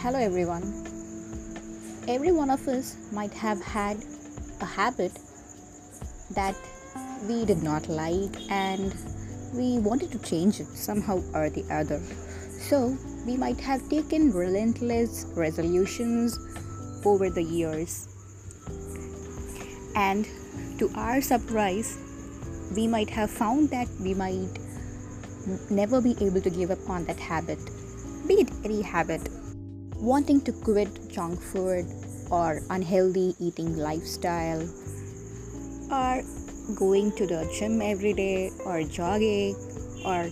Hello everyone. Every one of us might have had a habit that we did not like and we wanted to change it somehow or the other. So we might have taken relentless resolutions over the years, and to our surprise we might have found that we might never be able to give up on that habit, be it any habit. Wanting to quit junk food or unhealthy eating lifestyle, or going to the gym every day, or jogging, or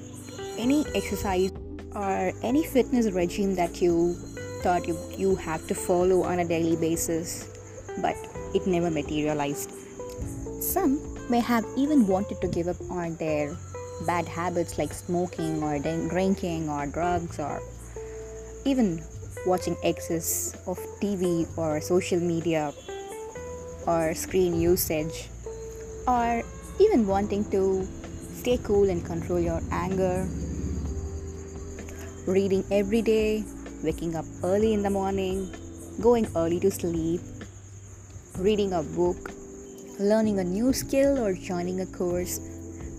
any exercise or any fitness regime that you thought you have to follow on a daily basis, but it never materialized. Some may have even wanted to give up on their bad habits like smoking or drinking or drugs, or even watching excess of TV or social media or screen usage, or even wanting to stay cool and control your anger, reading every day, waking up early in the morning, going early to sleep, reading a book, learning a new skill or joining a course,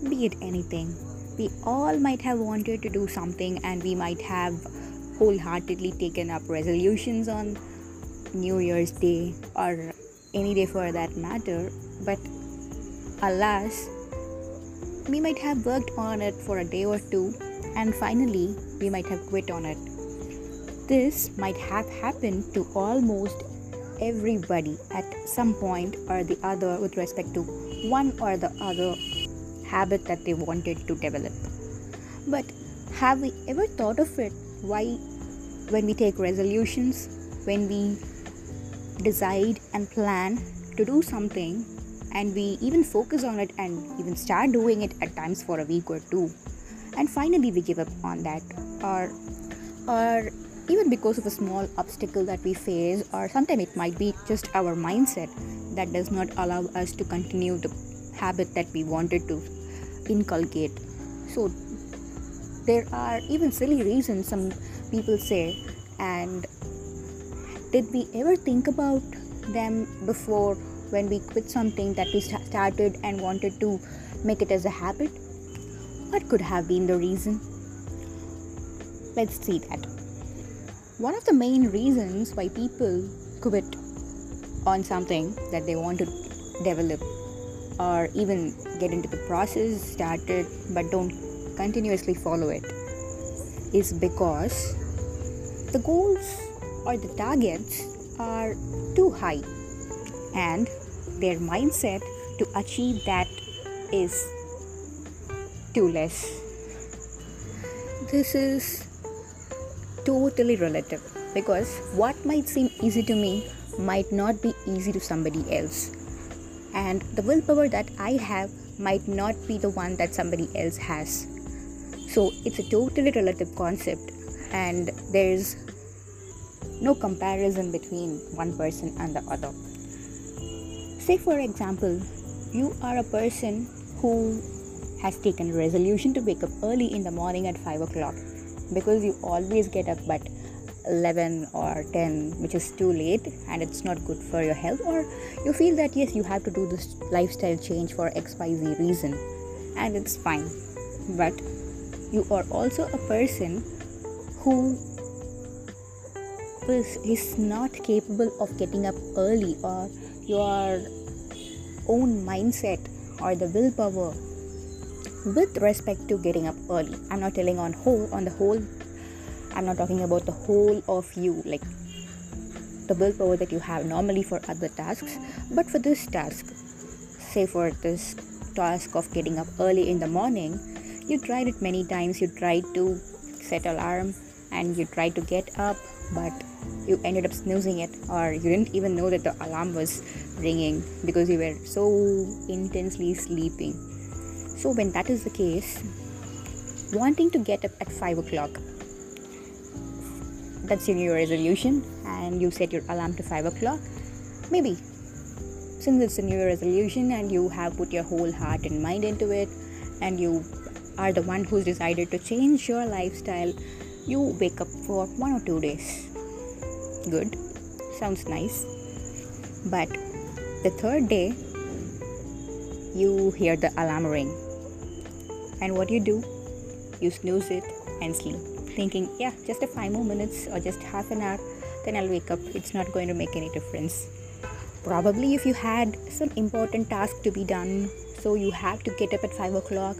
be it anything. We all might have wanted to do something, and we might have wholeheartedly taken up resolutions on New Year's Day or any day for that matter, but alas, we might have worked on it for a day or two, and finally we might have quit on it. This might have happened to almost everybody at some point or the other with respect to one or the other habit that they wanted to develop. But have we ever thought of it? Why, when we take resolutions, when we decide and plan to do something, and we even focus on it and even start doing it at times for a week or two, and finally we give up on that, or even because of a small obstacle that we face, or sometimes it might be just our mindset that does not allow us to continue the habit that we wanted to inculcate. So there are even silly reasons some people say, and did we ever think about them before when we quit something that we started and wanted to make it as a habit? What could have been the reason? Let's see that. One of the main reasons why people quit on something that they want to develop or even get into the process started but don't continuously follow it is because the goals or the targets are too high, and their mindset to achieve that is too less. This is totally relative, because what might seem easy to me might not be easy to somebody else, and the willpower that I have might not be the one that somebody else has. So it's a totally relative concept, and there's no comparison between one person and the other. Say for example, you are a person who has taken a resolution to wake up early in the morning at 5 o'clock because you always get up at 11 or 10, which is too late and it's not good for your health, or you feel that yes, you have to do this lifestyle change for XYZ reason, and it's fine. But you are also a person who is not capable of getting up early, or your own mindset or the willpower with respect to getting up early. I'm not telling on the whole, I'm not talking about the whole of you, like the willpower that you have normally for other tasks, but for this task, say for this task of getting up early in the morning, you tried it many times, you tried to set alarm and you tried to get up, but you ended up snoozing it, or you didn't even know that the alarm was ringing because you were so intensely sleeping. So when that is the case, wanting to get up at 5 o'clock, that's your new resolution, and you set your alarm to 5 o'clock. Maybe since it's a new resolution and you have put your whole heart and mind into it, and you are the one who's decided to change your lifestyle, you wake up for 1 or 2 days. Good, sounds nice. But the third day, you hear the alarm ring. And what you do? You snooze it and sleep, thinking, yeah, just a 5 more minutes or just half an hour, then I'll wake up. It's not going to make any difference. Probably if you had some important task to be done, so you have to get up at 5 o'clock,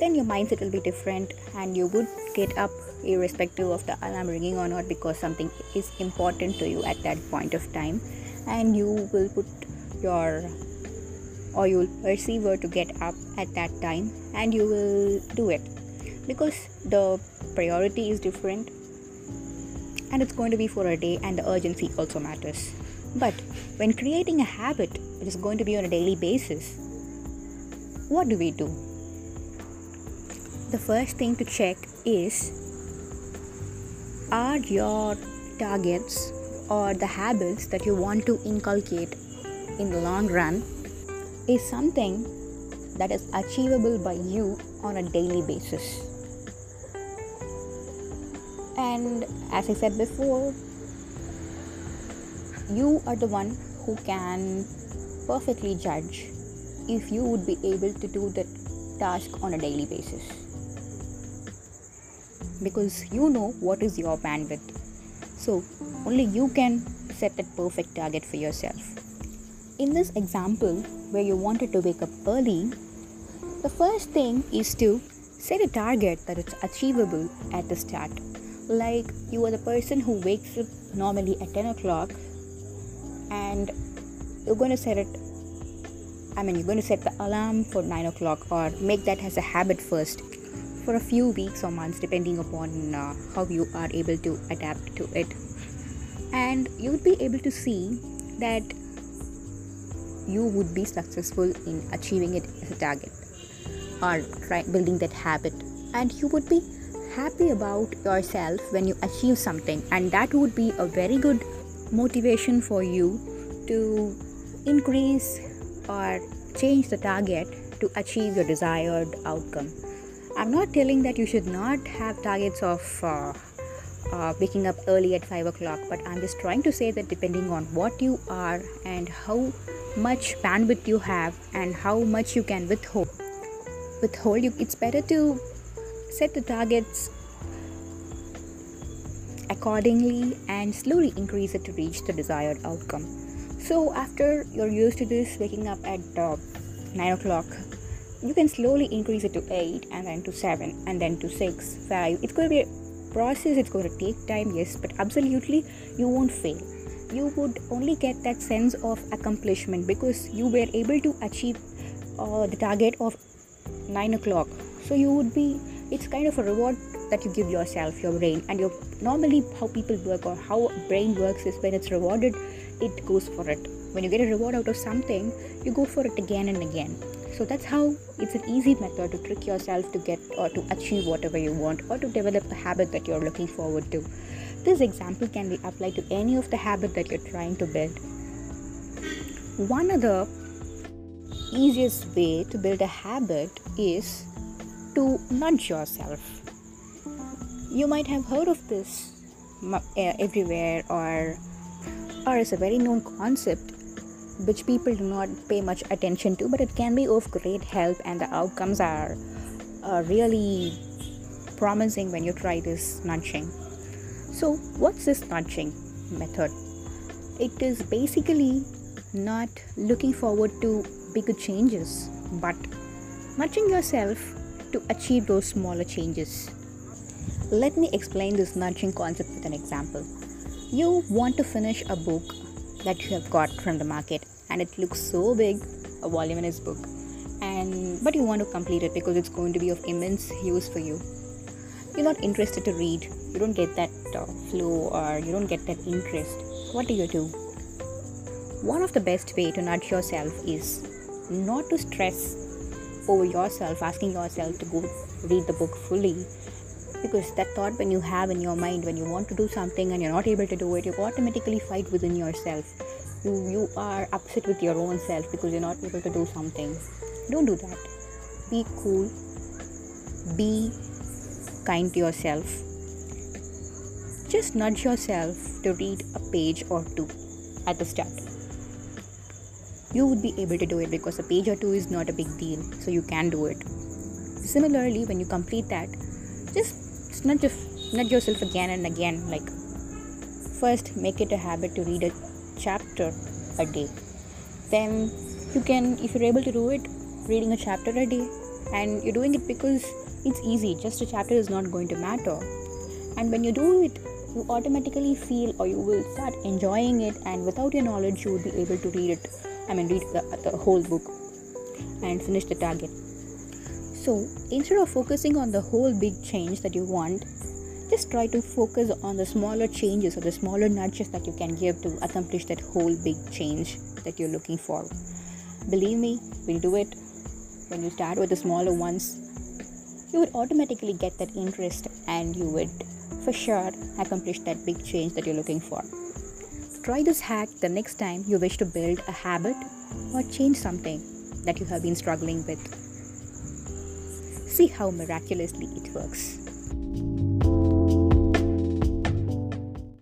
then your mindset will be different and you would get up irrespective of the alarm ringing or not, because something is important to you at that point of time, and you will perceive to get up at that time and you will do it, because the priority is different and it's going to be for a day, and the urgency also matters. But when creating a habit, it is going to be on a daily basis. What do we do? The first thing to check is, are your targets or the habits that you want to inculcate in the long run is something that is achievable by you on a daily basis? And as I said before, you are the one who can perfectly judge if you would be able to do that task on a daily basis, because you know what is your bandwidth. So only you can set that perfect target for yourself. In this example where you wanted to wake up early, the first thing is to set a target that is achievable at the start. Like, you are the person who wakes up normally at 10 o'clock and you're going to set the alarm for 9 o'clock or make that as a habit first for a few weeks or months, depending upon how you are able to adapt to it. And you would be able to see that you would be successful in achieving it as a target or building that habit, and you would be happy about yourself when you achieve something, and that would be a very good motivation for you to increase or change the target to achieve your desired outcome. I'm not telling that you should not have targets of waking up early at 5 o'clock, but I'm just trying to say that depending on what you are and how much bandwidth you have and how much you can withhold, it's better to set the targets accordingly and slowly increase it to reach the desired outcome. So after you're used to this, waking up at 9 o'clock, you can slowly increase it to 8, and then to 7, and then to 6, 5. It's going to be a process, it's going to take time, yes, but absolutely you won't fail. You would only get that sense of accomplishment because you were able to achieve the target of 9 o'clock. So it's kind of a reward that you give yourself, your brain. And normally how people work or how brain works is, when it's rewarded, it goes for it. When you get a reward out of something, you go for it again and again. So that's how it's an easy method to trick yourself to get or to achieve whatever you want, or to develop a habit that you're looking forward to. This example can be applied to any of the habit that you're trying to build. One of the easiest way to build a habit is to nudge yourself. You might have heard of this everywhere, or it's a very known concept which people do not pay much attention to, but it can be of great help, and the outcomes are really promising when you try this nudging. So what's this nudging method? It is basically not looking forward to bigger changes, but nudging yourself to achieve those smaller changes. Let me explain this nudging concept with an example. You want to finish a book that you have got from the market, and it looks so big, a voluminous book, but you want to complete it because it's going to be of immense use for you. You're not interested to read, you don't get that flow, or you don't get that interest. What do you do? One of the best way to nudge yourself is not to stress over yourself, asking yourself to go read the book fully, because that thought when you have in your mind, when you want to do something and you're not able to do it, you automatically fight within yourself. You are upset with your own self because you're not able to do something. Don't do that. Be cool. Be kind to yourself. Just nudge yourself to read a page or two at the start. You would be able to do it because a page or two is not a big deal, so you can do it. Similarly, when you complete that, just nudge yourself again and again. Like, first make it a habit to read a chapter a day. Then you can, if you're able to do it, reading a chapter a day, and you're doing it because it's easy. Just a chapter is not going to matter. And when you do it, you automatically feel, or you will start enjoying it, and without your knowledge you will be able to read it, read the whole book and finish the target. So instead of focusing on the whole big change that you want, just try to focus on the smaller changes or the smaller nudges that you can give to accomplish that whole big change that you're looking for. Believe me, we'll do it. When you start with the smaller ones, you would automatically get that interest and you would for sure accomplish that big change that you're looking for. Try this hack the next time you wish to build a habit or change something that you have been struggling with. See how miraculously it works.